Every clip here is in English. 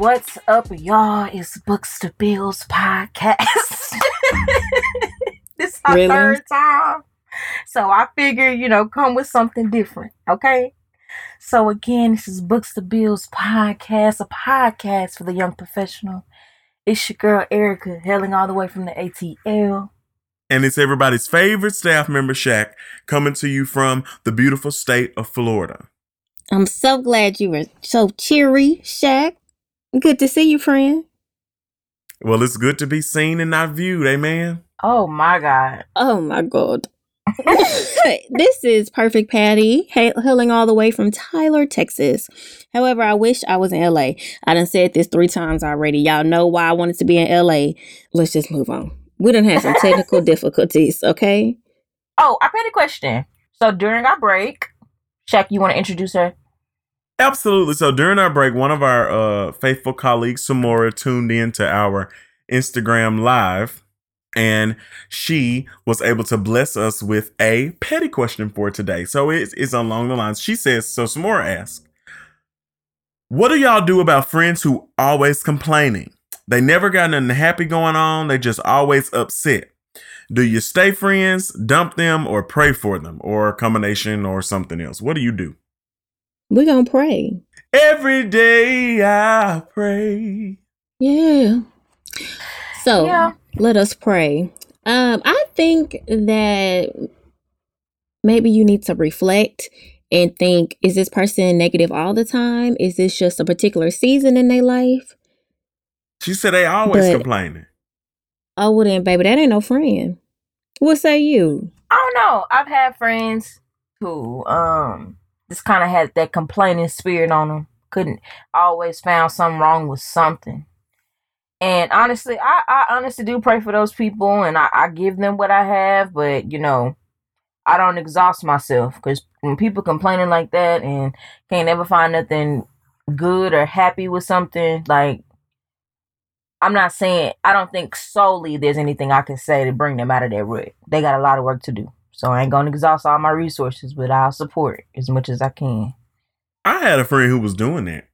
What's up, y'all? It's Books to Bills Podcast. This is our third time. So I figure, come with something different. Okay. So again, this is Books to Bills Podcast, a podcast for the young professional. It's your girl, Erica, hailing all the way from the ATL. And it's everybody's favorite staff member, Shaq, coming to you from the beautiful state of Florida. I'm so glad you were so cheery, Shaq. Good to see you, friend. Well, it's good to be seen and not viewed, amen? Oh, my God. Oh, my God. This is Perfect Patty, hailing all the way from Tyler, Texas. However, I wish I was in L.A. I done said this 3 times already. Y'all know why I wanted to be in L.A. Let's just move on. We done had some technical difficulties, okay? Oh, I've had a question. So during our break, Shaq, you want to introduce her? Absolutely. So during our break, one of our faithful colleagues, Samora, tuned in to our Instagram Live, and she was able to bless us with a petty question for today. So it's along the lines. She says, so Samora asked, what do y'all do about friends who always complaining? They never got nothing happy going on. They just always upset. Do you stay friends, dump them, or pray for them, or a combination or something else? What do you do? We're going to pray. Every day I pray. Yeah. So Let us pray. I think that maybe you need to reflect and think, is this person negative all the time? Is this just a particular season in their life? She said they always complaining. Oh, well then, baby, that ain't no friend. What say you? I don't know. I've had friends who just kind of had that complaining spirit on them. Always found something wrong with something. And honestly, I honestly do pray for those people, and I give them what I have, but, I don't exhaust myself, because when people complaining like that and can't ever find nothing good or happy with something, like, I'm not saying, I don't think solely there's anything I can say to bring them out of their rut. They got a lot of work to do. So I ain't going to exhaust all my resources, but I'll support as much as I can. I had a friend who was doing that.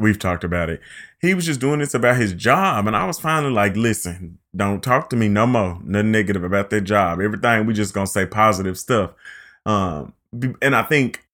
We've talked about it. He was just doing this about his job. And I was finally like, listen, don't talk to me no more. Nothing negative about that job. Everything, we just going to say positive stuff. And I think,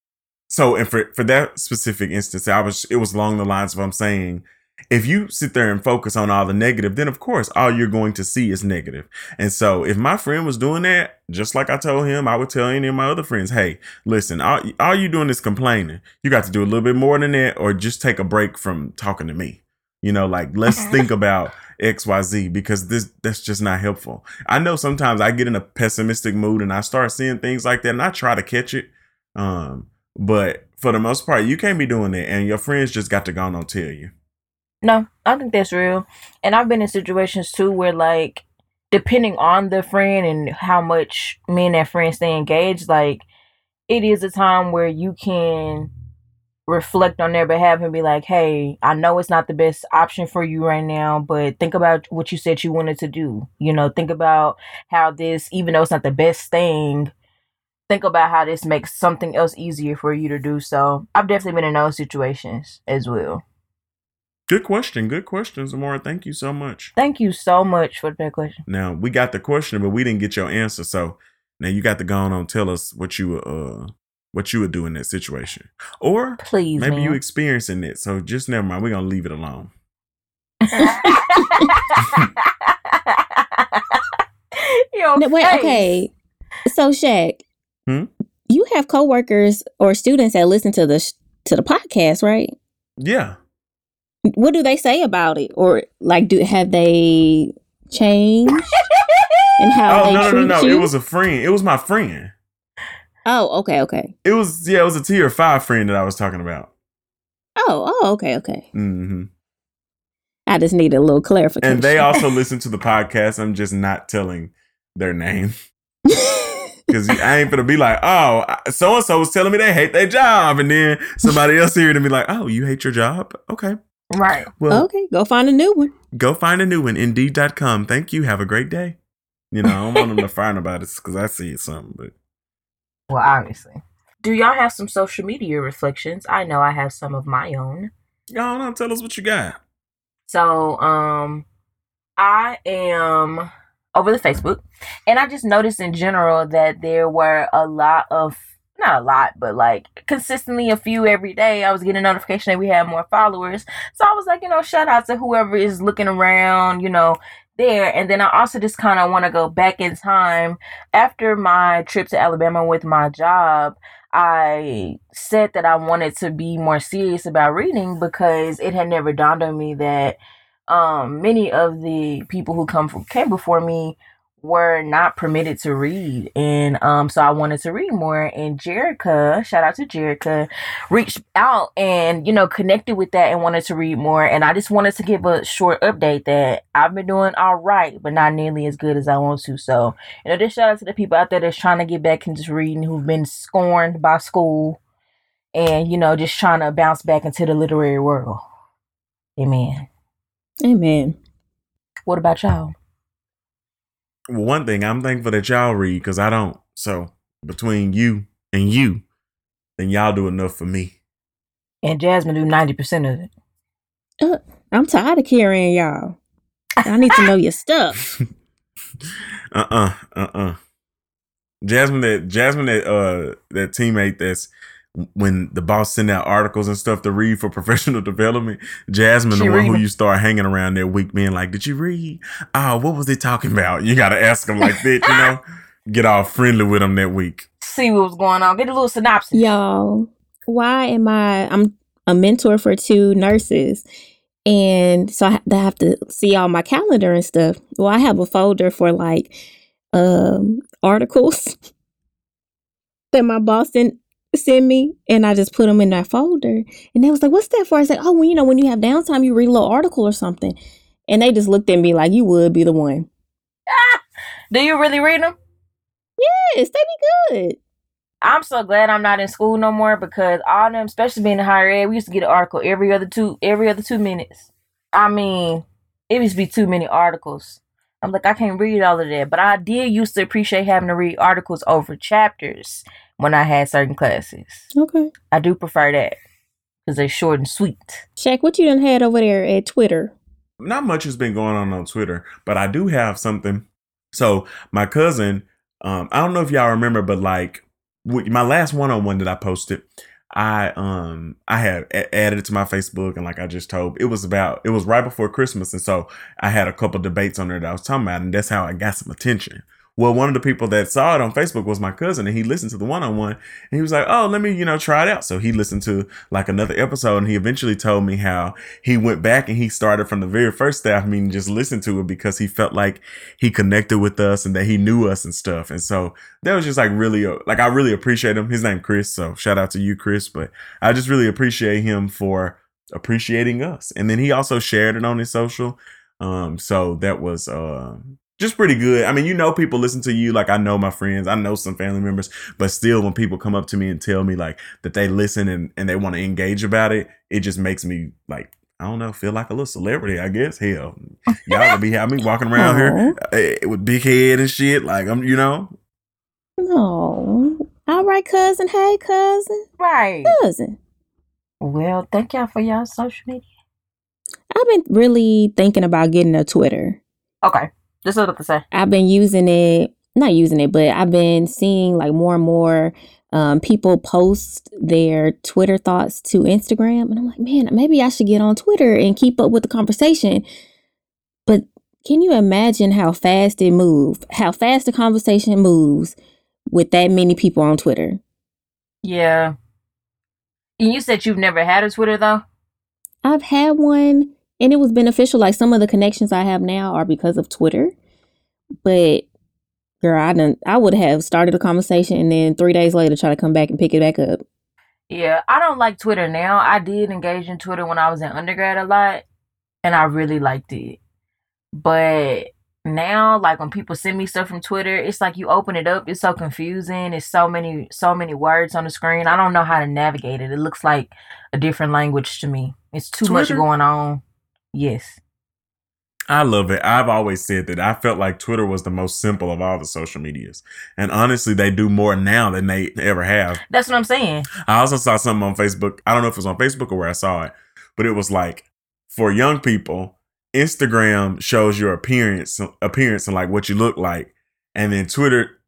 so, and for that specific instance, it was along the lines of I'm saying, if you sit there and focus on all the negative, then, of course, all you're going to see is negative. And so if my friend was doing that, just like I told him, I would tell any of my other friends, hey, listen, all you doing is complaining. You got to do a little bit more than that, or just take a break from talking to me. Let's think about X, Y, Z, because that's just not helpful. I know sometimes I get in a pessimistic mood and I start seeing things like that and I try to catch it. But for the most part, you can't be doing that. And your friends just got to go on and tell you. No, I think that's real. And I've been in situations, too, where, like, depending on the friend and how much me and that friend stay engaged, like, it is a time where you can reflect on their behalf and be like, hey, I know it's not the best option for you right now, but think about what you said you wanted to do. Think about how this, even though it's not the best thing, think about how this makes something else easier for you to do. So I've definitely been in those situations as well. Good question, Zamora. Thank you so much. Thank you so much for that question. Now, we got the question, but we didn't get your answer. So now you got to go on and tell us what you would do in that situation. Or please, maybe you experiencing it. So just never mind. We're going to leave it alone. Okay. So, Shaq, you have coworkers or students that listen to the podcast, right? Yeah. What do they say about it? Or, like, have they changed? And how they treat you? It was a friend. It was my friend. Oh, okay. It was a tier 5 friend that I was talking about. Oh, okay. Mm-hmm. I just need a little clarification. And they also listen to the podcast. I'm just not telling their name. Because I ain't gonna be like, oh, so-and-so was telling me they hate their job. And then somebody else hear it and be like, oh, you hate your job? Okay. Right. Well, okay, go find a new one. Indeed.com. Thank you. Have a great day. I don't want them to find about it because I see something. But well, obviously. Do y'all have some social media reflections? I know I have some of my own. No, no, tell us what you got. So, I am over the Facebook, and I just noticed in general that there were a lot of, not a lot, but like consistently a few every day. I was getting a notification that we had more followers. So I was like, you know, shout out to whoever is looking around, you know, there. And then I also just kind of want to go back in time. After my trip to Alabama with my job, I said that I wanted to be more serious about reading because it had never dawned on me that many of the people who came before me were not permitted to read. And so I wanted to read more. And Jerica, shout out to Jerica, reached out and, you know, connected with that and wanted to read more. And I just wanted to give a short update that I've been doing all right, but not nearly as good as I want to. So, you know, just shout out to the people out there that's trying to get back into reading, who've been scorned by school and, you know, just trying to bounce back into the literary world. Amen. Amen. What about y'all? Well, one thing, I'm thankful that y'all read because I don't. So between you and you, then y'all do enough for me. And Jasmine do 90% of it. I'm tired of carrying y'all. I need to know your stuff. Jasmine, that teammate that's when the boss send out articles and stuff to read for professional development, Jasmine, the one who you start hanging around that week being like, did you read? Oh, what was they talking about? You got to ask them like that, you know, get all friendly with them that week. See what was going on. Get a little synopsis. Y'all, why am I'm a mentor for 2 nurses. And so I have to see all my calendar and stuff. Well, I have a folder for like articles that my boss send me, and I just put them in that folder. And they was like, what's that for? I said, oh, well, you know, when you have downtime, you read a little article or something. And they just looked at me like, you would be the one. Ah, do you really read them? Yes, they be good. I'm so glad I'm not in school no more because all them, especially being in higher ed, we used to get an article every other two minutes. I mean, it used to be too many articles. I'm like, I can't read all of that. But I did used to appreciate having to read articles over chapters when I had certain classes. Okay. I do prefer that because they're short and sweet. Shaq, what you done had over there at Twitter? Not much has been going on Twitter, but I do have something. So my cousin, I don't know if y'all remember, but like my last one-on-one that I posted, I had added it to my Facebook, and like I just told, it was right before Christmas. And so I had a couple debates on there that I was talking about, and that's how I got some attention. Well, one of the people that saw it on Facebook was my cousin, and he listened to the one-on-one, and he was like, oh, let me, you know, try it out. So he listened to like another episode, and he eventually told me how he went back and he started from the very first staff meeting, just listened to it because he felt like he connected with us and that he knew us and stuff. And so that was just like really, I really appreciate him. His name Chris. So shout out to you, Chris. But I just really appreciate him for appreciating us. And then he also shared it on his social. So that was, just pretty good. I mean, you know, people listen to you. Like, I know my friends, I know some family members, but still when people come up to me and tell me like that they listen and they want to engage about it, it just makes me like, I don't know, feel like a little celebrity, I guess. Hell, y'all would be having me walking around here with big head and shit. Like, I'm, you know. No. All right, cousin. Hey, cousin. Right. Cousin. Well, thank y'all for y'all social media. I've been really thinking about getting a Twitter. Okay. Just what to say. I've been but I've been seeing like more and more people post their Twitter thoughts to Instagram. And I'm like, man, maybe I should get on Twitter and keep up with the conversation. But can you imagine how fast the conversation moves with that many people on Twitter? Yeah. And you said you've never had a Twitter, though? I've had one. And it was beneficial. Like, some of the connections I have now are because of Twitter. But, girl, I would have started a conversation and then 3 days later try to come back and pick it back up. Yeah, I don't like Twitter now. I did engage in Twitter when I was in undergrad a lot. And I really liked it. But now, like, when people send me stuff from Twitter, it's like you open it up, it's so confusing. It's so many words on the screen. I don't know how to navigate it. It looks like a different language to me. It's too much going on. Yes. I love it. I've always said that I felt like Twitter was the most simple of all the social medias. And honestly, they do more now than they ever have. That's what I'm saying. I also saw something on Facebook. I don't know if it was on Facebook or where I saw it. But it was like, for young people, Instagram shows your appearance and like what you look like. And then Twitter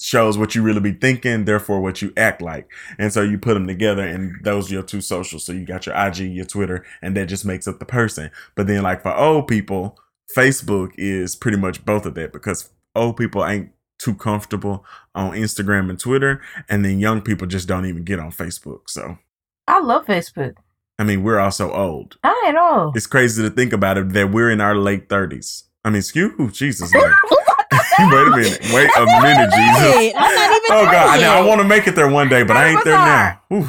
shows what you really be thinking, therefore what you act like. And so you put them together and those are your two socials. So you got your IG, your Twitter, and that just makes up the person. But then like for old people, Facebook is pretty much both of that, because old people ain't too comfortable on Instagram and Twitter. And then young people just don't even get on Facebook. So I love Facebook. I mean, we're also old. I ain't old. It's crazy to think about it that we're in our late 30s. I mean, excuse Jesus. Like, Wait a minute, Jesus. I'm not even God, now, I want to make it there one day, but I ain't there now. Whew.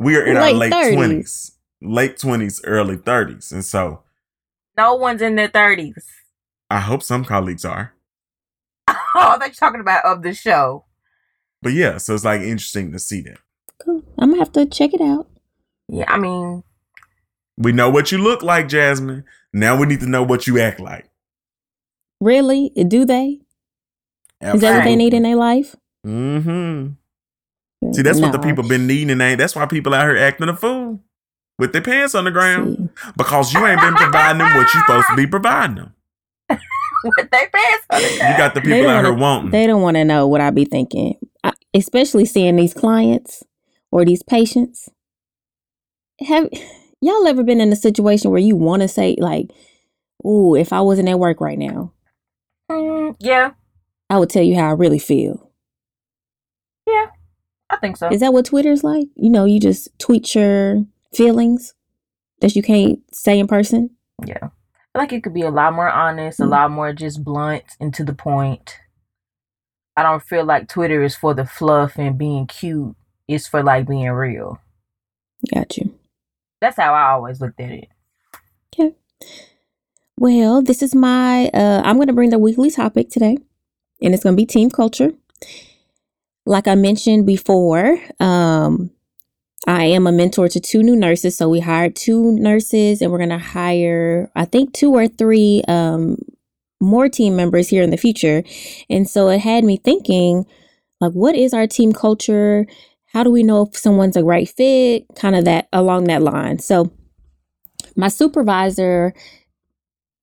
We are in our late 20s. Late 20s, early 30s. And so... no one's in their 30s. I hope some colleagues are. Oh, they're talking about of the show. But yeah, so it's like interesting to see that. Cool. I'm going to have to check it out. Yeah, I mean... we know what you look like, Jasmine. Now we need to know what you act like. Really? Do they? Absolutely. Is that what they need in their life? Mm-hmm. See, that's what the people been needing. That's why people out here acting a fool with their pants on the ground. See. Because you ain't been providing them what you supposed to be providing them. With their pants on the ground. You got the people out here wanting. They don't want to know what I be thinking. Especially seeing these clients or these patients. Have y'all ever been in a situation where you want to say, like, ooh, if I wasn't at work right now. Yeah. I would tell you how I really feel. Yeah, I think so. Is that what Twitter's like? You know, you just tweet your feelings that you can't say in person? Yeah. I feel like it could be a lot more honest, a lot more just blunt and to the point. I don't feel like Twitter is for the fluff and being cute. It's for like being real. Got you. That's how I always looked at it. Okay. Well, this is my, I'm going to bring the weekly topic today. And it's going to be team culture. Like I mentioned before, I am a mentor to 2 new nurses. So we hired 2 nurses and we're going to hire, I think, 2 or 3 more team members here in the future. And so it had me thinking, like, what is our team culture? How do we know if someone's a right fit? Kind of that along that line. So my supervisor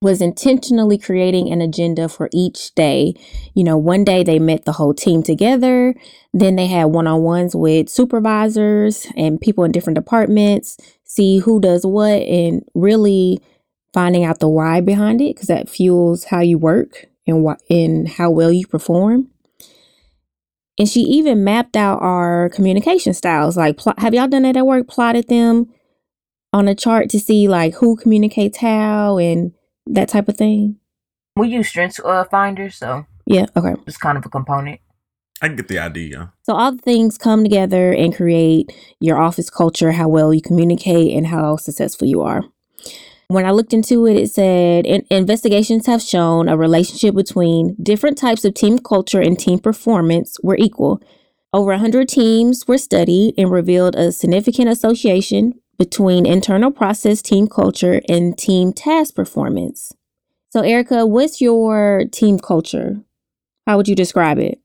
was intentionally creating an agenda for each day. You know, one day they met the whole team together. Then they had one-on-ones with supervisors and people in different departments, see who does what and really finding out the why behind it, because that fuels how you work and how well you perform. And she even mapped out our communication styles. Like, have y'all done that at work? Plotted them on a chart to see like who communicates how and that type of thing. We use strengths finders, so yeah, okay, it's kind of a component. I get the idea. So all the things come together and create your office culture, how well you communicate and how successful you are. When I looked into it, it said investigations have shown a relationship between different types of team culture and team performance were equal. Over 100 teams were studied and revealed a significant association between internal process, team culture, and team task performance. So, Erica, what's your team culture? How would you describe it?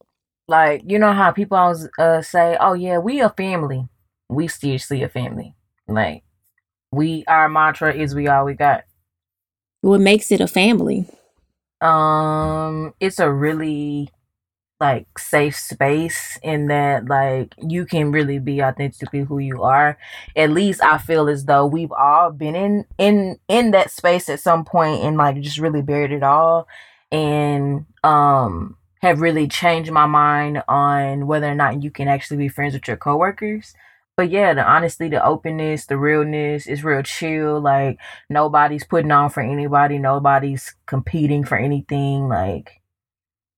Like, you know how people always say, oh, yeah, we a family. We seriously a family. Like, our mantra is we all we got. What makes it a family? It's a really, like, safe space in that, like, you can really be authentically who you are. At least I feel as though we've all been in that space at some point and like just really buried it all, and have really changed my mind on whether or not you can actually be friends with your coworkers. But yeah, the honesty, the openness, the realness is real chill. Like, nobody's putting on for anybody, nobody's competing for anything. Like,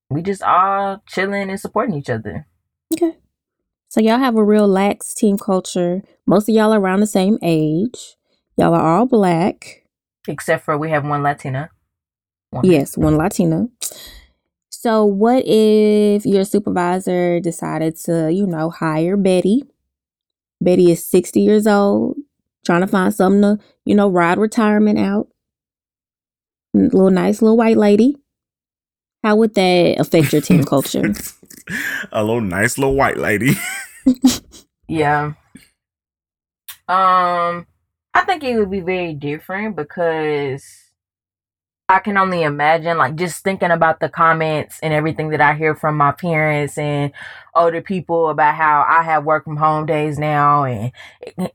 we just all chilling and supporting each other. Okay. So y'all have a real lax team culture. Most of y'all are around the same age. Y'all are all Black. Except for we have one Latina. One Latina. So what if your supervisor decided to, you know, hire Betty? Betty is 60 years old, trying to find something to, you know, ride retirement out. Nice little white lady. How would that affect your team culture? A little nice little white lady. Yeah. I I think it would be very different because I can only imagine, like, just thinking about the comments and everything that I hear from my parents and older people about how I have work from home days now and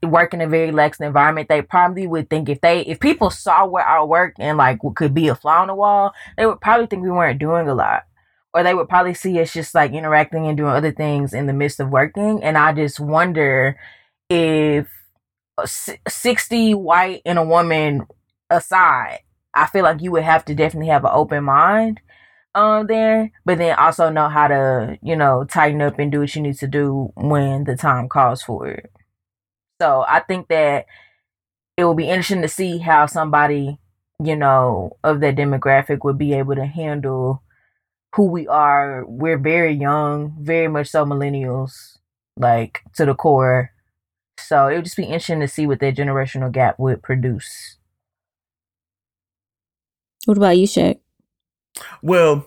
work in a very lax environment. They probably would think if people saw where I work and like what could be a fly on the wall, they would probably think we weren't doing a lot. Or they would probably see us just like interacting and doing other things in the midst of working. And I just wonder if 60 white and a woman aside, I feel like you would have to definitely have an open mind there, but then also know how to, you know, tighten up and do what you need to do when the time calls for it. So I think that it will be interesting to see how somebody, you know, of that demographic would be able to handle who we are. We're very young, very much so millennials, like to the core. So it would just be interesting to see what that generational gap would produce. What about you, Shaq? Well,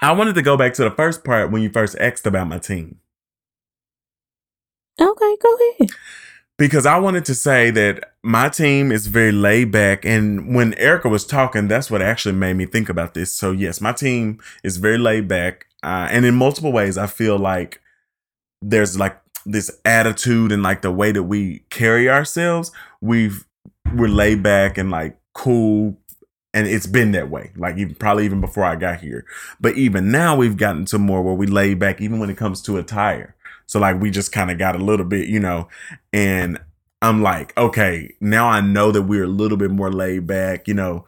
I wanted to go back to the first part when you first asked about my team. Okay, go ahead. Because I wanted to say that my team is very laid back. And when Erica was talking, that's what actually made me think about this. So, yes, my team is very laid back. And in multiple ways, I feel like there's like this attitude and like the way that we carry ourselves. We're laid back and like cool. And it's been that way, like even before I got here. But even now we've gotten to more where we lay back, even when it comes to attire. So like we just kind of got a little bit, you know, and I'm like, OK, now I know that we're a little bit more laid back, you know,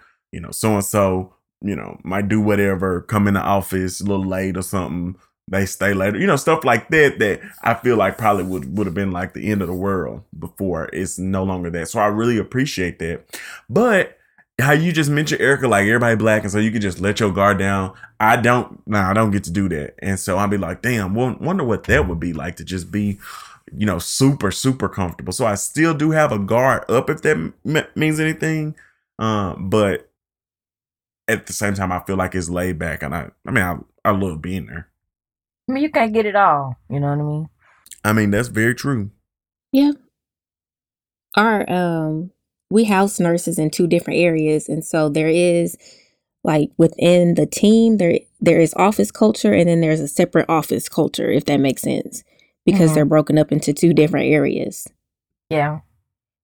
so and so, you know, might do whatever, come in the office a little late or something. They stay later, you know, stuff like that I feel like probably would have been like the end of the world before. It's no longer that. So I really appreciate that. But how you just mentioned, Erica, like everybody black, and so you can just let your guard down. I don't get to do that. And so I'll be like, damn, wonder what that would be like to just be, you know, super, super comfortable. So I still do have a guard up if that means anything. But at the same time, I feel like it's laid back. And I mean, I love being there. I mean, you can't get it all. You know what I mean? I mean, that's very true. Yeah. Our, we house nurses in two different areas. And so there is like within the team, there is office culture and then there's a separate office culture, if that makes sense, because they're broken up into two different areas. Yeah.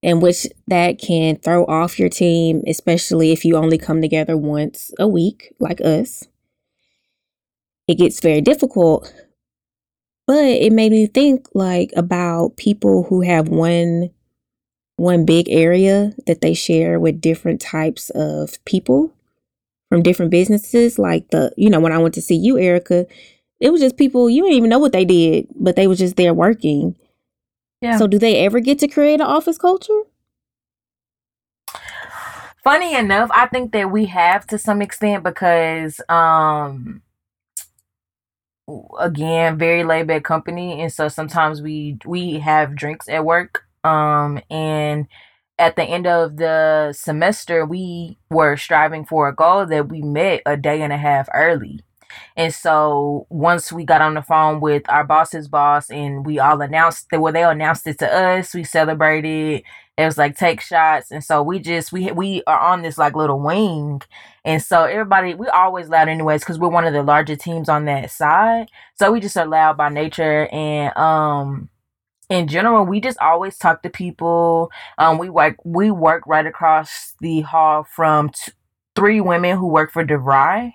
And which that can throw off your team, especially if you only come together once a week like us. It gets very difficult, but it made me think like about people who have one big area that they share with different types of people from different businesses. Like when I went to see you, Erica, it was just people, you didn't even know what they did, but they were just there working. Yeah. So do they ever get to create an office culture? Funny enough, I think that we have to some extent because, again, very laid back company. And so sometimes we have drinks at work. And at the end of the semester, we were striving for a goal that we met a day and a half early. And so once we got on the phone with our boss's boss and we all announced that, well, they announced it to us, we celebrated. It was like take shots. And so we are on this like little wing. And so everybody, we always loud anyways, because we're one of the larger teams on that side. So we just are loud by nature. And, in general, we just always talk to people. We work right across the hall from three women who work for DeVry,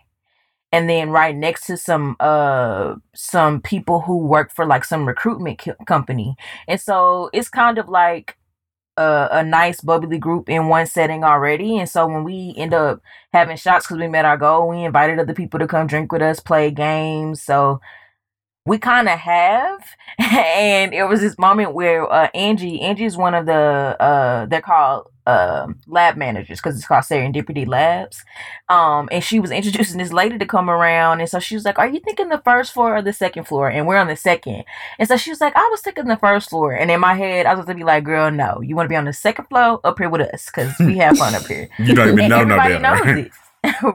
and then right next to some people who work for like some recruitment company. And so it's kind of like a nice bubbly group in one setting already. And so when we end up having shots because we met our goal, we invited other people to come drink with us, play games. So we kind of have, and it was this moment where Angie's one of the, they're called lab managers because it's called Serendipity Labs, and she was introducing this lady to come around, and so she was like, are you thinking the first floor or the second floor? And we're on the second. And so she was like, I was thinking the first floor, and in my head, I was going to be like, girl, no, you want to be on the second floor up here with us because we have fun up here. You don't even know nobody. Everybody knows it.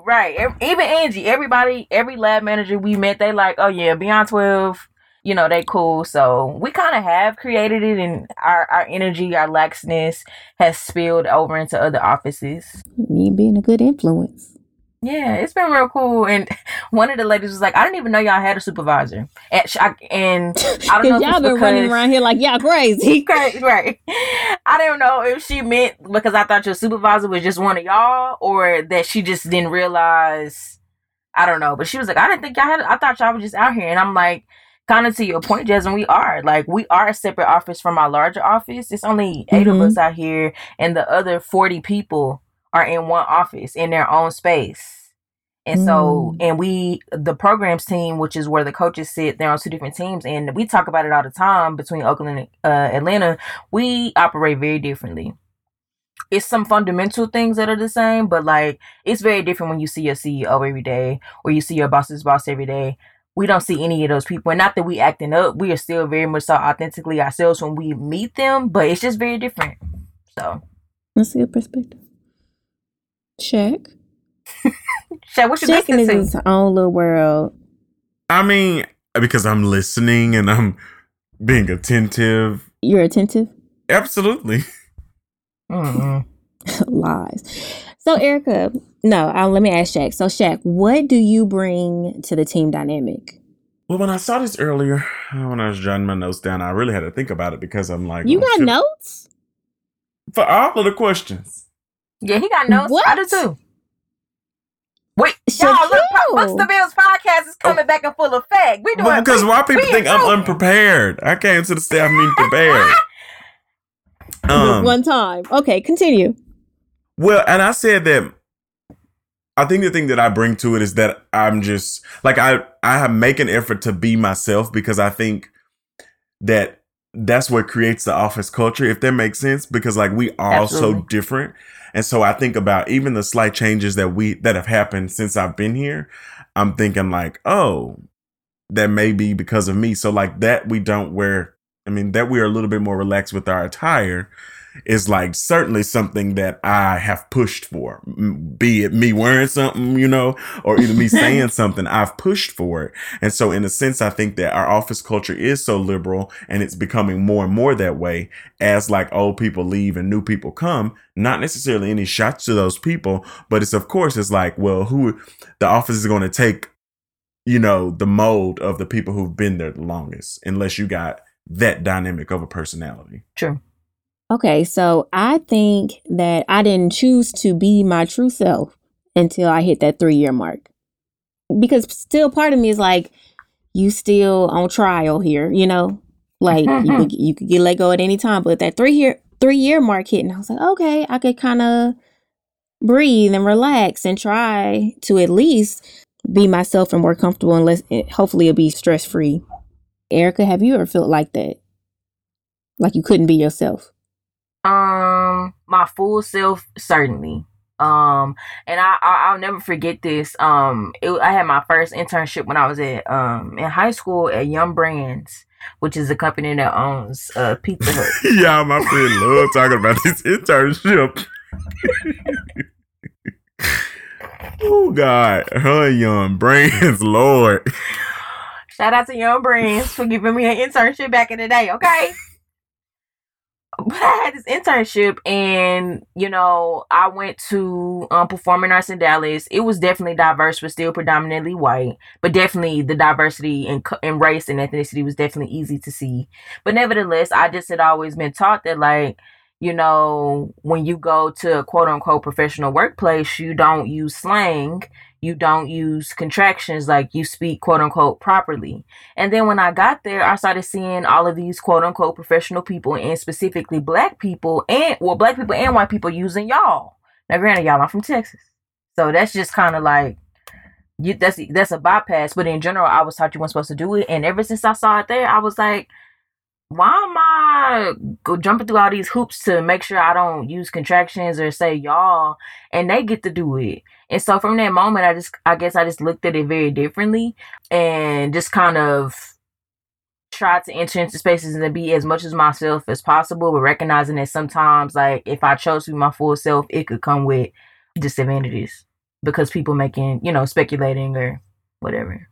Right. Even Angie, everybody, every lab manager we met, they like, oh yeah, Beyond 12, you know, they cool. So we kind of have created it, and our energy, our laxness has spilled over into other offices. Me being a good influence. Yeah, it's been real cool. And one of the ladies was like, I didn't even know y'all had a supervisor. And I don't know if y'all been running around here like y'all crazy. Right. I don't know if she meant because I thought your supervisor was just one of y'all, or that she just didn't realize. I don't know. But she was like, I didn't think y'all had, I thought y'all were just out here. And I'm like, kind of to your point, Jasmine, we are a separate office from our larger office. It's only 8 of us out here, and the other 40 people are in one office in their own space. And so, and the programs team, which is where the coaches sit, they're on 2 different teams. And we talk about it all the time between Oakland and Atlanta. We operate very differently. It's some fundamental things that are the same, but like, it's very different when you see your CEO every day or you see your boss's boss every day. We don't see any of those people. And not that we acting up, we are still very much so authentically ourselves when we meet them, but it's just very different. So that's a good perspective. Check. Check. What's your Checking is its own little world. I mean, because I'm listening and I'm being attentive. You're attentive? Absolutely. Lies. So, Erica, let me ask Shaq. So, Shaq, what do you bring to the team dynamic? Well, when I saw this earlier, when I was jotting my notes down, I really had to think about it because I'm like... You got notes? For all of the questions. Yeah, he got notes. What? I do too. Wait, y'all, look, Books to Bills podcast is coming back in full effect. We doing because why people think I'm unprepared? I came to the staff meeting prepared. One time. Okay, continue. Well, and I said that I think the thing that I bring to it is that I'm just like I make an effort to be myself because I think that that's what creates the office culture, if that makes sense, because like we are Absolutely. So different. And so I think about even the slight changes that have happened since I've been here. I'm thinking like, oh, that may be because of me. So like that we don't wear. I mean, that we are a little bit more relaxed with our attire is like certainly something that I have pushed for, be it me wearing something, you know, or either me saying something, I've pushed for it. And so in a sense, I think that our office culture is so liberal and it's becoming more and more that way as like old people leave and new people come, not necessarily any shots to those people, but it's of course, it's like, well, who the office is going to take, you know, the mold of the people who've been there the longest, unless you got that dynamic of a personality. True. Okay, so I think that I didn't choose to be my true self until I hit that 3-year mark. Because still part of me is like, you still on trial here, you know? Like, you could get let go at any time. But that 3-year mark hit, and I was like, okay, I could kind of breathe and relax and try to at least be myself and more comfortable, and hopefully it'll be stress-free. Erica, have you ever felt like that? Like you couldn't be yourself? My full self, certainly. And I'll never forget this. I had my first internship when I was at in high school at Yum Brands, which is a company that owns Pizza Hut. Yeah, my friend love talking about this internship. Oh God, her Yum Brands, Lord. Shout out to Yum Brands for giving me an internship back in the day, okay? But I had this internship and, you know, I went to performing arts in Dallas. It was definitely diverse, but still predominantly white. But definitely the diversity in race and ethnicity was definitely easy to see. But nevertheless, I just had always been taught that, like, you know, when you go to a quote-unquote professional workplace, you don't use slang. You don't use contractions, like you speak, quote unquote, properly. And then when I got there, I started seeing all of these, quote unquote, professional people, and specifically black people and white people using y'all. Now, granted, y'all, I'm from Texas. So that's just kind of like, that's a bypass. But in general, I was taught you weren't supposed to do it. And ever since I saw it there, I was like, why am I jumping through all these hoops to make sure I don't use contractions or say y'all, and they get to do it? And so from that moment, I guess I just looked at it very differently and just kind of tried to enter into spaces and be as much as myself as possible, but recognizing that sometimes, like, if I chose to be my full self, it could come with disadvantages because people making, you know, speculating or whatever.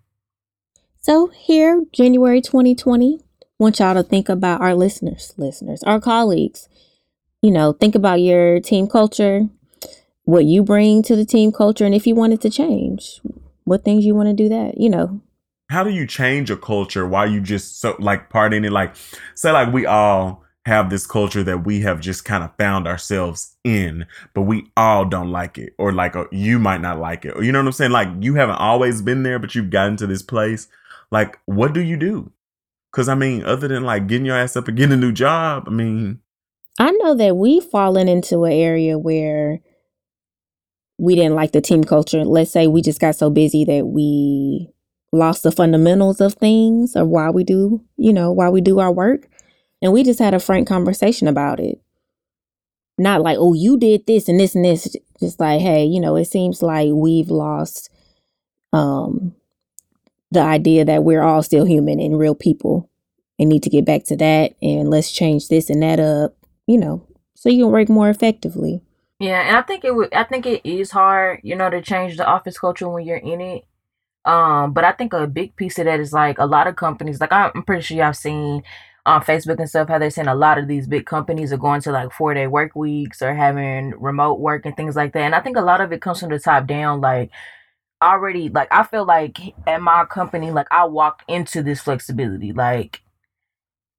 So here, January 2020, I want y'all to think about our listeners, our colleagues. You know, think about your team culture, what you bring to the team culture, and if you want it to change, what things you want to do that, you know. How do you change a culture while you just so like part in it? Like, say like we all have this culture that we have just kind of found ourselves in, but we all don't like it, or like you might not like it, or you know what I'm saying? Like you haven't always been there, but you've gotten to this place. Like, what do you do? Because I mean, other than like getting your ass up and getting a new job, I mean. I know that we've fallen into an area where we didn't like the team culture. Let's say we just got so busy that we lost the fundamentals of things or why we do our work. And we just had a frank conversation about it. Not like, oh, you did this and this and this. Just like, hey, you know, it seems like we've lost the idea that we're all still human and real people and need to get back to that. And let's change this and that up. You know, so you can work more effectively. Yeah, and I think it is hard, you know, to change the office culture when you're in it. But I think a big piece of that is like a lot of companies, like I'm pretty sure y'all seen on Facebook and stuff, how they're saying a lot of these big companies are going to like 4-day work weeks or having remote work and things like that. And I think a lot of it comes from the top down, like already, like I feel like at my company, like I walked into this flexibility, like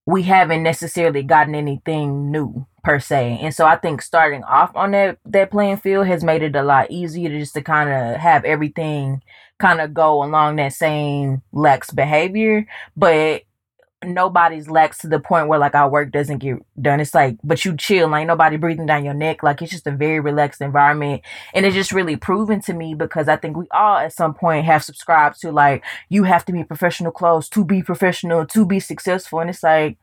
we haven't necessarily gotten anything new per se. And so I think starting off on that playing field has made it a lot easier to just to kind of have everything kind of go along that same lax behavior, but nobody's lax to the point where like our work doesn't get done. It's like, but you chill, like nobody breathing down your neck. Like it's just a very relaxed environment. And it's just really proven to me because I think we all at some point have subscribed to like, you have to be professional clothes to be professional, to be successful. And it's like,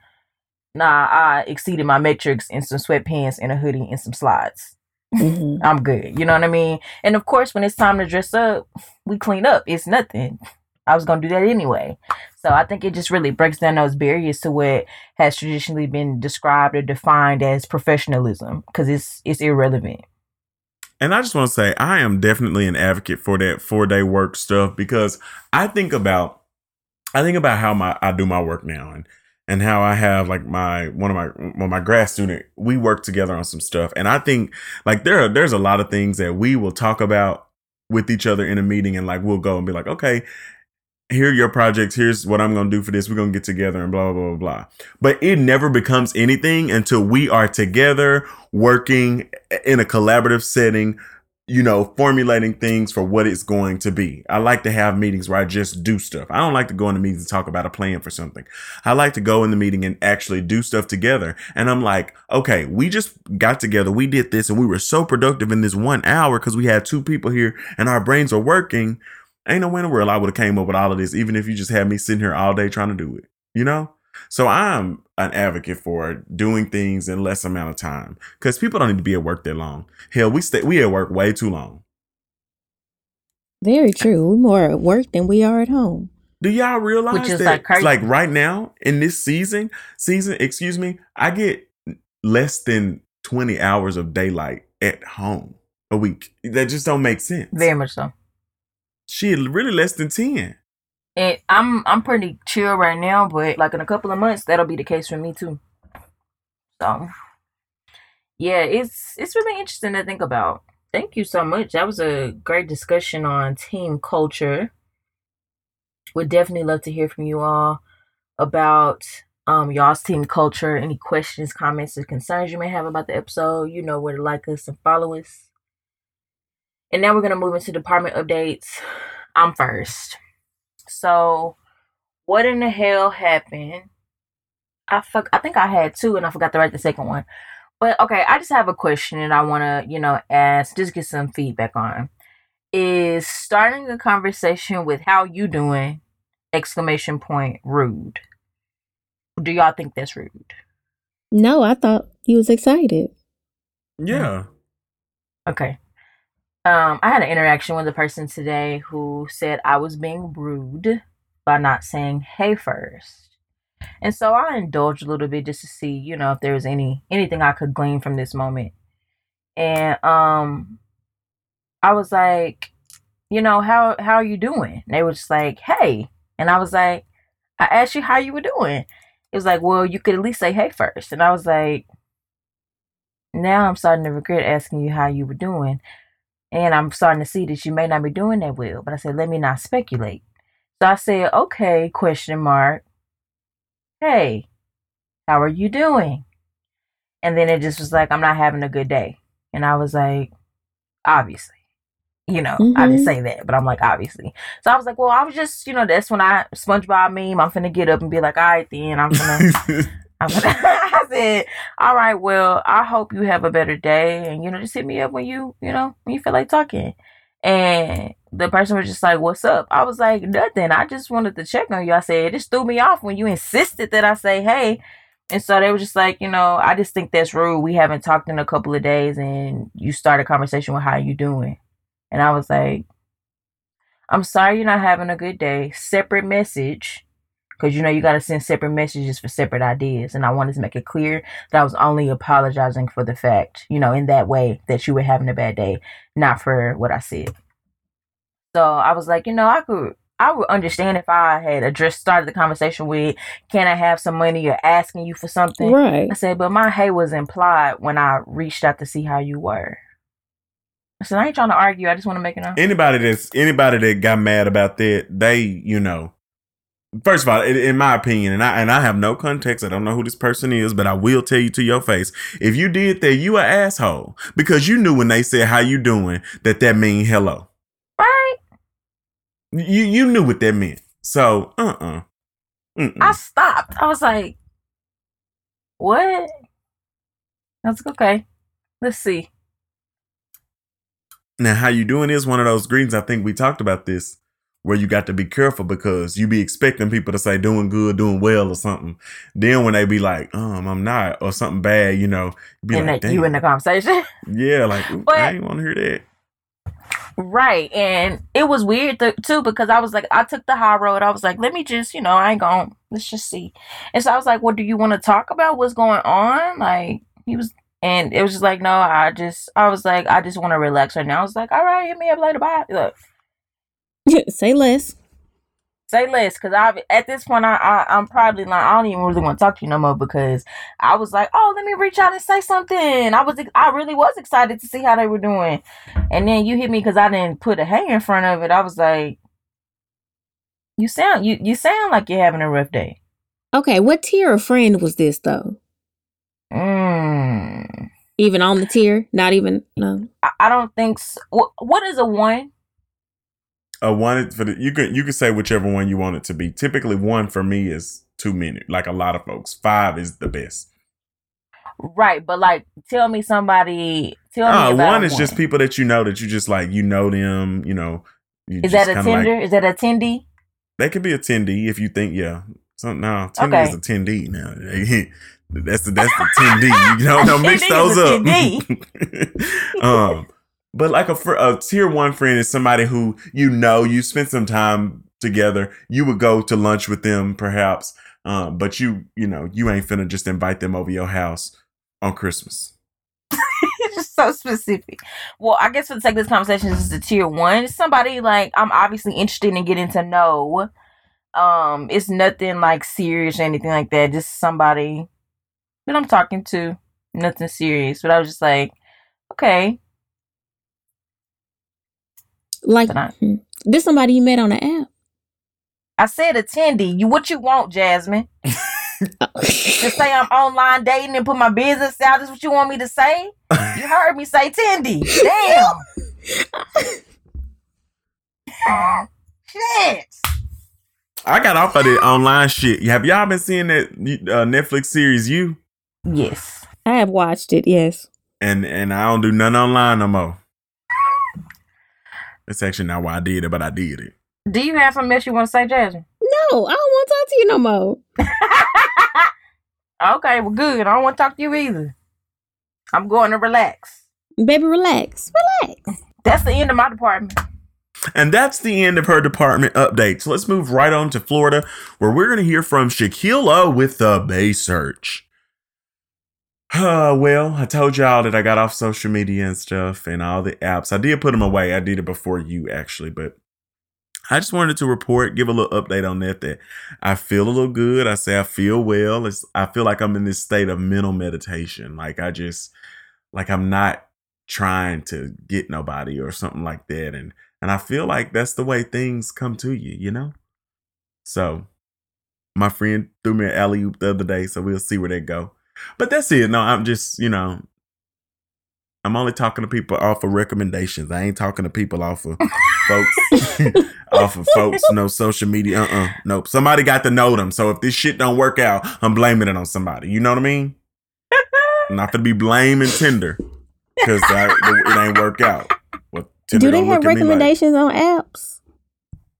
nah, I exceeded my metrics in some sweatpants and a hoodie and some slides. Mm-hmm. I'm good. You know what I mean? And of course, when it's time to dress up, we clean up. It's nothing. I was going to do that anyway. So I think it just really breaks down those barriers to what has traditionally been described or defined as professionalism, because it's irrelevant. And I just want to say I am definitely an advocate for that 4-day work stuff, because I think about how I do my work now and how I have like one of my grad student, we work together on some stuff. And I think like there's a lot of things that we will talk about with each other in a meeting, and like we'll go and be like, okay, here are your projects. Here's what I'm going to do for this. We're going to get together and blah, blah, blah, blah. But it never becomes anything until we are together working in a collaborative setting, you know, formulating things for what it's going to be. I like to have meetings where I just do stuff. I don't like to go into meetings and talk about a plan for something. I like to go in the meeting and actually do stuff together. And I'm like, okay, we just got together. We did this and we were so productive in this 1 hour because we had two people here and our brains are working. Ain't no way in the world I would have came up with all of this, even if you just had me sitting here all day trying to do it, you know? So I'm an advocate for doing things in less amount of time, because people don't need to be at work that long. Hell, we at work way too long. Very true. We're more at work than we are at home. Do y'all realize that like right now in this season, I get less than 20 hours of daylight at home a week. That just don't make sense. Very much so. She really less than 10. And I'm pretty chill right now, but like in a couple of months, that'll be the case for me too. So yeah, it's really interesting to think about. Thank you so much. That was a great discussion on team culture. Would definitely love to hear from you all about y'all's team culture. Any questions, comments, or concerns you may have about the episode, you know where to like us and follow us. And now we're going to move into department updates. I'm first. So, what in the hell happened? I think I had two and I forgot to write the second one. But, okay, I just have a question that I want to, you know, ask, just get some feedback on. Is starting a conversation with how you doing, ! Rude? Do y'all think that's rude? No, I thought you was excited. Yeah. Okay. I had an interaction with a person today who said I was being rude by not saying hey first. And so I indulged a little bit just to see, you know, if there was anything I could glean from this moment. And I was like, you know, how are you doing? And they were just like, hey. And I was like, I asked you how you were doing. It was like, well, you could at least say hey first. And I was like, now I'm starting to regret asking you how you were doing. And I'm starting to see that you may not be doing that well. But I said, let me not speculate. So I said, okay, hey, how are you doing? And then it just was like, I'm not having a good day. And I was like, obviously. You know, I didn't say that, but I'm like, obviously. So I was like, well, I was just, you know, that's when I, SpongeBob meme, I'm finna get up and be like, all right, then, I said, all right, well, I hope you have a better day. And, you know, just hit me up when you feel like talking. And the person was just like, what's up? I was like, nothing. I just wanted to check on you. I said, it just threw me off when you insisted that I say, hey. And so they were just like, you know, I just think that's rude. We haven't talked in a couple of days and you start a conversation with how you doing. And I was like, I'm sorry you're not having a good day. Separate message. Because, you know, you got to send separate messages for separate ideas. And I wanted to make it clear that I was only apologizing for the fact, you know, in that way that you were having a bad day, not for what I said. So I was like, you know, I would understand if I had started the conversation with, can I have some money or asking you for something? Right. I said, but my hey was implied when I reached out to see how you were. So I ain't trying to argue. I just want to make it up. Anybody that got mad about that, they, you know, first of all, in my opinion, and I have no context. I don't know who this person is, but I will tell you to your face. If you did that, you an asshole because you knew when they said how you doing that mean hello. Right. You knew what that meant. So I stopped. I was like, what? I was like, okay, let's see. Now, how you doing is one of those greetings. I think we talked about this where you got to be careful because you be expecting people to say doing good, doing well or something. Then when they be like, I'm not or something bad, you know, be and like, you in the conversation. Yeah. Like, but I ain't want to hear that. Right. And it was weird too, because I was like, I took the high road. I was like, let me just, you know, I ain't going, let's just see. And so I was like, well, do you want to talk about what's going on? Like he was. And it was just like, no, I just want to relax right now. I was like, all right, hit me up later, bye. Look. Say less, because at this point, I'm probably like, I don't even really want to talk to you no more because I was like, oh, let me reach out and say something. I really was excited to see how they were doing. And then you hit me because I didn't put a hey in front of it. I was like, you sound like you're having a rough day. Okay, what tier of friend was this, though? Even on the tier? Not even? No. I don't think so. What is a one? A one for you can say whichever one you want it to be. Typically, one for me is too many. Like a lot of folks, 5 is the best. Right, but like, tell me about one. Is just people that you know that you just like, you know them. You know. Is that a tender? Like, is that attendee? They could be attendee if you think, yeah. So no, tender is attendee now. That's the 10D. You know, don't mix those up. But like a tier 1 friend is somebody who, you know, you spent some time together. You would go to lunch with them perhaps. But you know, you ain't finna just invite them over your house on Christmas. It's just so specific. Well, I guess for the sake of this conversation, this is the tier 1. It's somebody like I'm obviously interested in getting to know. It's nothing like serious or anything like that. Just somebody that I'm talking to, nothing serious. But I was just like, okay. Like, this somebody you met on the app? I said attendee. What you want, Jasmine? Just say I'm online dating and put my business out. That's what you want me to say? You heard me say attendee. Damn. Shit. I got off of the online shit. Have y'all been seeing that Netflix series, You? Yes. I have watched it, yes. And I don't do none online no more. That's actually not why I did it, but I did it. Do you have something else you want to say, Jasmine? No, I don't want to talk to you no more. Okay, well, good. I don't want to talk to you either. I'm going to relax. Baby, relax. That's the end of my department. And that's the end of her department update. So let's move right on to Florida, where we're going to hear from Shaquilla with the Bay Search. Well, I told y'all that I got off social media and stuff and all the apps. I did put them away. I did it before you, actually, but I just wanted to report, give a little update on that I feel a little good. I say I feel well. I feel like I'm in this state of mental meditation. Like I'm not trying to get nobody or something like that. And I feel like that's the way things come to you, you know? So my friend threw me an alley-oop the other day, so we'll see where that go. But that's it. No, I'm just, you know, I'm only talking to people off of recommendations. I ain't talking to people off of folks, no social media. Nope. Somebody got to know them. So if this shit don't work out, I'm blaming it on somebody. You know what I mean? I'm not gonna be blaming Tinder because it ain't work out. Well, do they have recommendations on apps?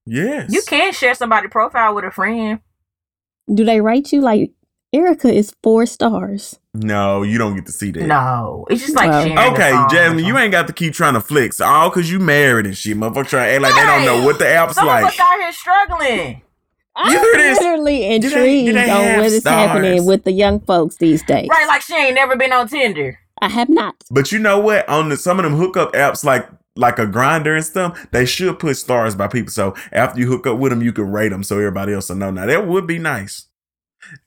Yes. You can share somebody's profile with a friend. Do they rate you like? Erica is 4 stars. No, you don't get to see that. No, it's just like sharing. Okay, Jasmine, you ain't got to keep trying to flex all because you married and shit. Motherfucker trying to act like they don't know what the app's like. Someone out here struggling. I'm literally intrigued on what is happening with the young folks these days. Right, like she ain't never been on Tinder. I have not. But you know what? On some of them hookup apps like a Grindr and stuff, they should put stars by people. So after you hook up with them, you can rate them so everybody else will know. Now, that would be nice.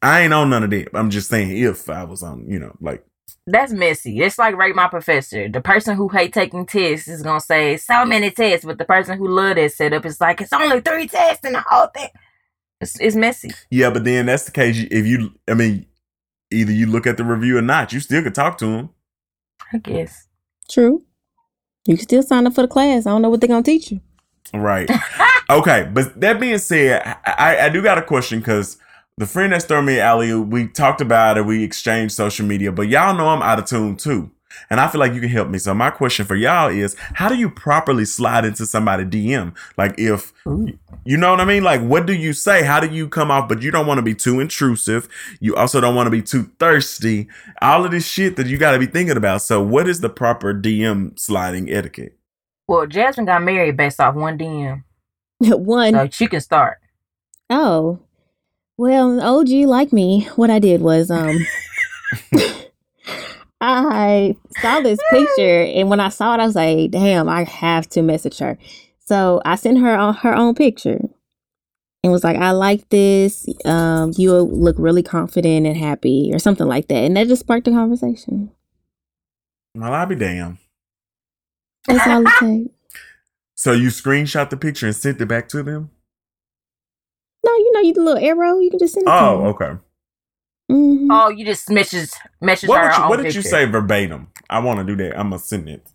I ain't on none of that. I'm just saying if I was on, you know, like. That's messy. It's like Rate My Professor. The person who hates taking tests is going to say so many tests, but the person who loves that setup is like, it's only 3 tests and the whole thing. It's messy. Yeah, but then that's the case. Either you look at the review or not, you still could talk to them. I guess. True. You can still sign up for the class. I don't know what they're going to teach you. Right. Okay. But that being said, I do got a question because the friend that's throwing me alley, we talked about it. We exchanged social media, but y'all know I'm out of tune too. And I feel like you can help me. So my question for y'all is, how do you properly slide into somebody's DM? Like if, you know what I mean? Like, what do you say? How do you come off? But you don't want to be too intrusive. You also don't want to be too thirsty. All of this shit that you got to be thinking about. So what is the proper DM sliding etiquette? Well, Jasmine got married based off one DM. One. So she can start. Oh. Well, OG like me, what I did was I saw this picture, and when I saw it, I was like, damn, I have to message her. So I sent her her own picture and was like, I like this. You look really confident and happy or something like that. And that just sparked a conversation. Well, I'll be damned. That's all it takes. So you screenshot the picture and sent it back to them? No, you know, you the little arrow. You can just send it to me. Oh, okay. Mm-hmm. Oh, you just message her own picture. What did you say verbatim? I want to do that. I'm going to send it.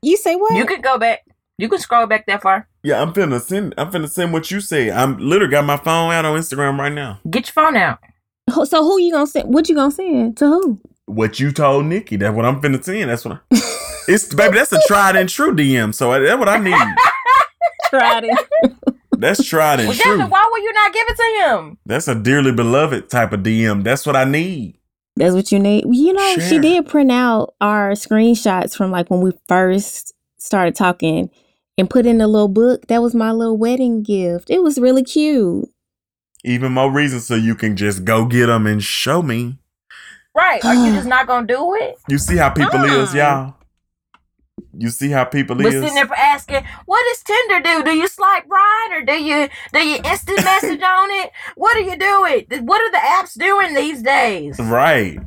You say what? You can go back. You can scroll back that far. Yeah, I'm finna send what you said. I'm literally got my phone out on Instagram right now. Get your phone out. So who you going to send? What you going to send? To who? What you told Nikki. That's what I'm finna send. That's what baby, that's a tried and true DM. So that's what I need. Tried and true. That's tried and true. Jasmine, why would you not give it to him? That's a dearly beloved type of DM. That's what I need. That's what you need. You know, sure. She did print out our screenshots from like when we first started talking and put in a little book. That was my little wedding gift. It was really cute. Even more reason so you can just go get them and show me. Right. Are you just not going to do it? You see how people is, y'all. You see how people is sitting there asking, what does Tinder do? Do you swipe right or do you instant message on it? What do you do it? What are the apps doing these days? Right.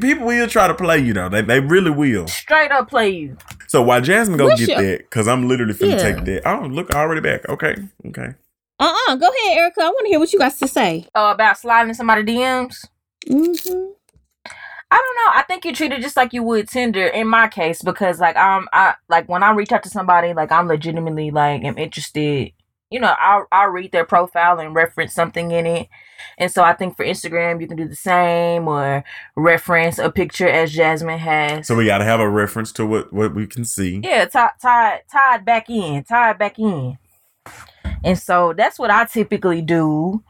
People will try to play you though. They really will. Straight up play you. So while Jasmine go get that, because I'm literally finna take that. Oh, look, already back. Okay. Go ahead, Erica. I want to hear what you got to say. About sliding somebody's DMs? Mm-hmm. I don't know. I think you treat it just like you would Tinder in my case because, like, when I reach out to somebody, like, I'm legitimately, like, am interested. You know, I'll read their profile and reference something in it. And so I think for Instagram, you can do the same or reference a picture as Jasmine has. So we got to have a reference to what we can see. Yeah, tied back in. And so that's what I typically do.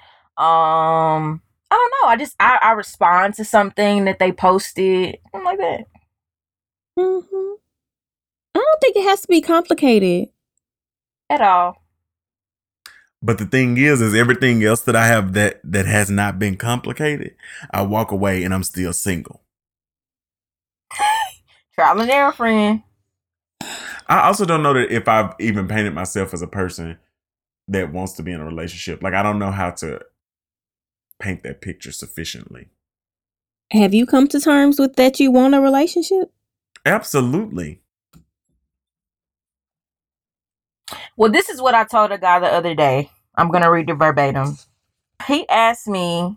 I don't know. I respond to something that they posted. Something like that. Mm-hmm. I don't think it has to be complicated. At all. But the thing is everything else that I have that has not been complicated, I walk away and I'm still single. Trial and error, friend. I also don't know that if I've even painted myself as a person that wants to be in a relationship. Like, I don't know how to paint that picture sufficiently. Have you come to terms with that you want a relationship? Absolutely. Well, this is what I told a guy the other day. I'm going to read it verbatim. He asked me,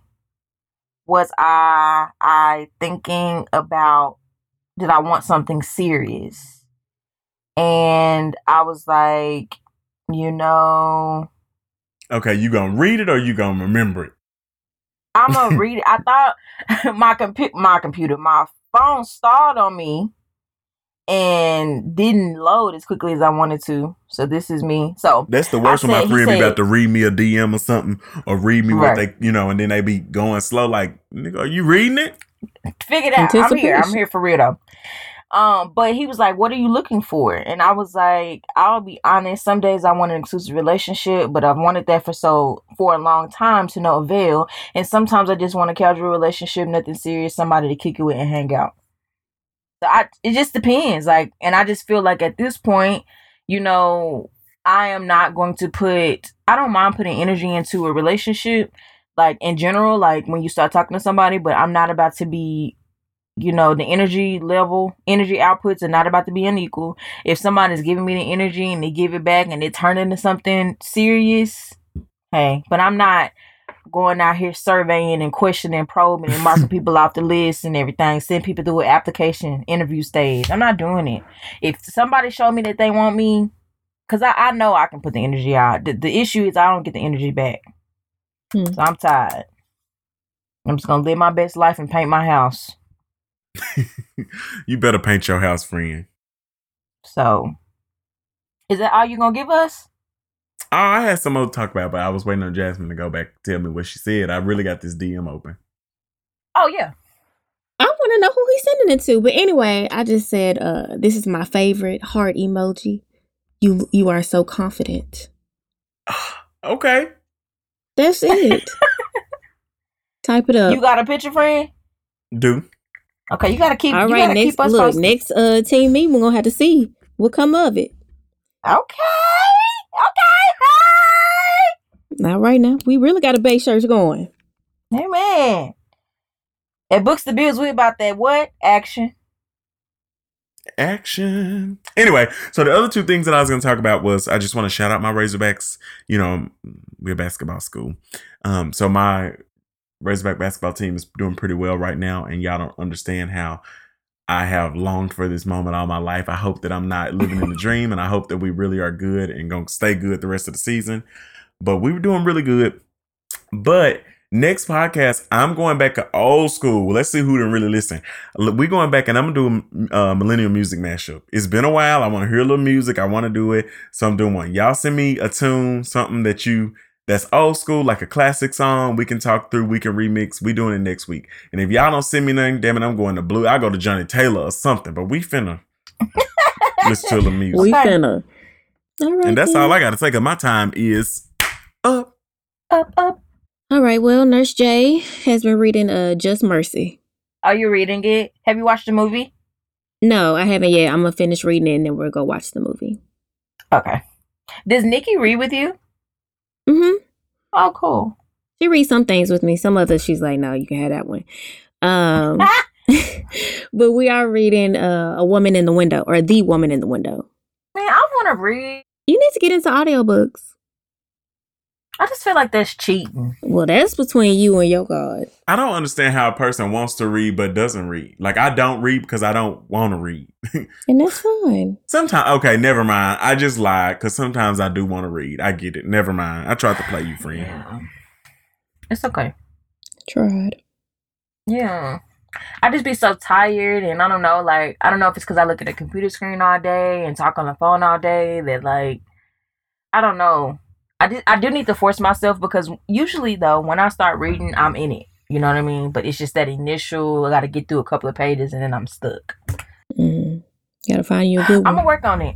was I thinking about, did I want something serious? And I was like, you know. Okay, you going to read it or you going to remember it? I'm going to read it. I thought my phone stalled on me and didn't load as quickly as I wanted to. So this is me. So that's the worst when my friend be about to read me a DM or something, or read me what they, you know, and then they be going slow. Like, nigga, are you reading it? Figure it out. I'm here. I'm here for real though. But he was like, what are you looking for? And I was like, I'll be honest. Some days I want an exclusive relationship, but I've wanted that for a long time to no avail. And sometimes I just want a casual relationship, nothing serious, somebody to kick it with and hang out. So it just depends. Like, and I just feel like at this point, you know, I don't mind putting energy into a relationship, like in general, like when you start talking to somebody, but I'm not about to be, you know, the energy outputs are not about to be unequal. If somebody's giving me the energy and they give it back and it turns into something serious, hey, but I'm not going out here surveying and questioning, probing and marking people off the list and everything, send people through an application interview stage. I'm not doing it. If somebody showed me that they want me, because I know I can put the energy out. The issue is I don't get the energy back. So I'm tired. I'm just going to live my best life and paint my house. You better paint your house, friend. So, is that all you going to give us? Oh, I had some more to talk about, but I was waiting on Jasmine to go back and tell me what she said. I really got this DM open. Oh, yeah. I want to know who he's sending it to. But anyway, I just said, this is my favorite heart emoji. You are so confident. Okay. That's it. Type it up. You got a picture, friend? Do. Okay, you got to keep us posted. All right, next team meeting, we're going to have to see what come of it. Okay. Not right now. We really got a base church going. Amen. At Books to Bills, we about that what? Action. Anyway, so the other two things that I was going to talk about was, I just want to shout out my Razorbacks. You know, we're a basketball school. So my Razorback basketball team is doing pretty well right now. And y'all don't understand how I have longed for this moment all my life. I hope that I'm not living in the dream. And I hope that we really are good and going to stay good the rest of the season. But we were doing really good. But next podcast, I'm going back to old school. Let's see who didn't really listen. We're going back and I'm going to do a millennial music mashup. It's been a while. I want to hear a little music. I want to do it. So I'm doing one. Y'all send me a tune, something that's old school, like a classic song. We can talk through. We can remix. We doing it next week. And if y'all don't send me nothing, damn it, I'm going to Blue. I go to Johnny Taylor or something. But we finna listen to the music. We finna. Right, and that's all I got to take of my time is... Up. All right. Well, Nurse J has been reading Just Mercy. Are you reading it? Have you watched the movie? No, I haven't yet. I'm going to finish reading it and then we'll go watch the movie. Okay. Does Nikki read with you? Mm-hmm. Oh, cool. She reads some things with me. Some others she's like, no, you can have that one. But we are reading The Woman in the Window. Man, I want to read. You need to get into audiobooks. I just feel like that's cheating. Well, that's between you and your God. I don't understand how a person wants to read but doesn't read. Like, I don't read because I don't want to read. And that's fine. Sometimes, okay, never mind. I just lied because sometimes I do want to read. I get it. Never mind. I tried to play you, friend. Yeah. It's okay. Tried. Yeah. I just be so tired and I don't know if it's because I look at a computer screen all day and talk on the phone all day that, like, I don't know. I do need to force myself because usually, though, when I start reading, I'm in it. You know what I mean? But it's just that initial, I got to get through a couple of pages and then I'm stuck. Mm-hmm. Got to find you a good one. I'm going to work on it.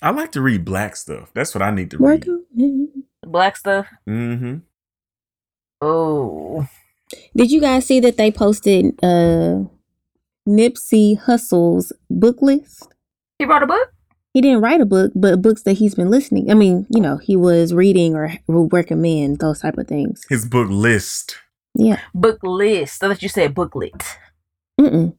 I like to read black stuff. That's what I need to read. Mm-hmm. Black stuff? Mm-hmm. Oh. Did you guys see that they posted Nipsey Hussle's book list? He wrote a book? He didn't write a book, but books that he's been listening. I mean, you know, he was reading or would recommend those type of things. His book list. Yeah. Book list. I thought you said booklet. Mm-mm.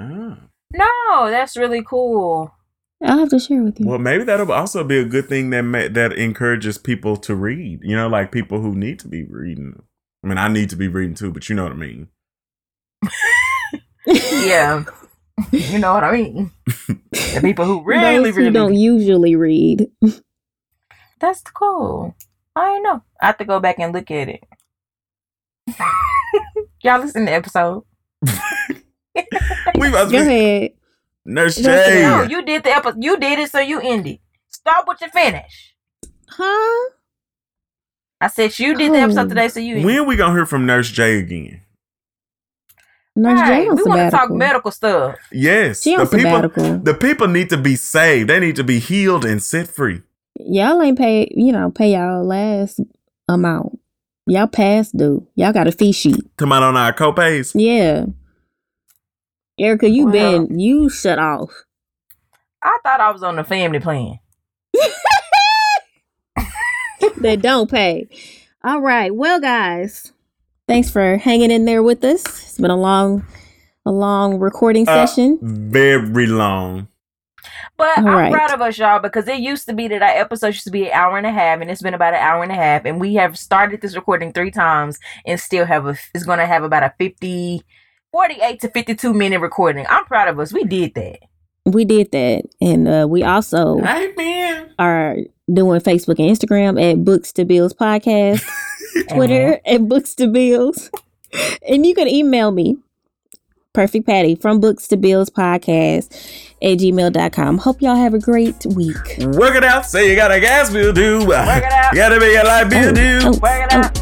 Oh. No, that's really cool. I'll have to share with you. Well, maybe that'll also be a good thing that encourages people to read. You know, like people who need to be reading. I mean, I need to be reading too, but you know what I mean. Yeah. You know what I mean? The people who really, really don't usually read. That's cool. I don't know. I have to go back and look at it. Y'all listen to the episode. We must go ahead. Nurse Jane. No, you did the episode. You did it, so you ended. Stop what you finish. Huh? I said you did the episode today, so you ended. When are we gonna hear from Nurse J again? Nurse J, we want to talk medical stuff. Yes, she on sabbatical. The people need to be saved. They need to be healed and set free. Y'all ain't paid. You know, pay y'all last amount. Y'all past due. Y'all got a fee sheet. Come out on our co-pays. Yeah. Erica, you shut off. I thought I was on the family plan. They don't pay. All right. Well, guys, thanks for hanging in there with us. It's been a long recording session. Very long. But I'm proud of us, y'all, because it used to be that our episodes used to be an hour and a half, and it's been about an hour and a half, and we have started this recording 3 times and still have it's going to have about a 48 to 52 minute recording. I'm proud of us. We did that. We did that. And we also are doing Facebook and Instagram at Books to Bills Podcast, Twitter at Books to Bills. And you can email me, Perfect Patty, from Books to Bills Podcast at gmail.com. Hope y'all have a great week. Work it out. Say you got a gas bill due. Work it out. You gotta make your life bill due. Work it out.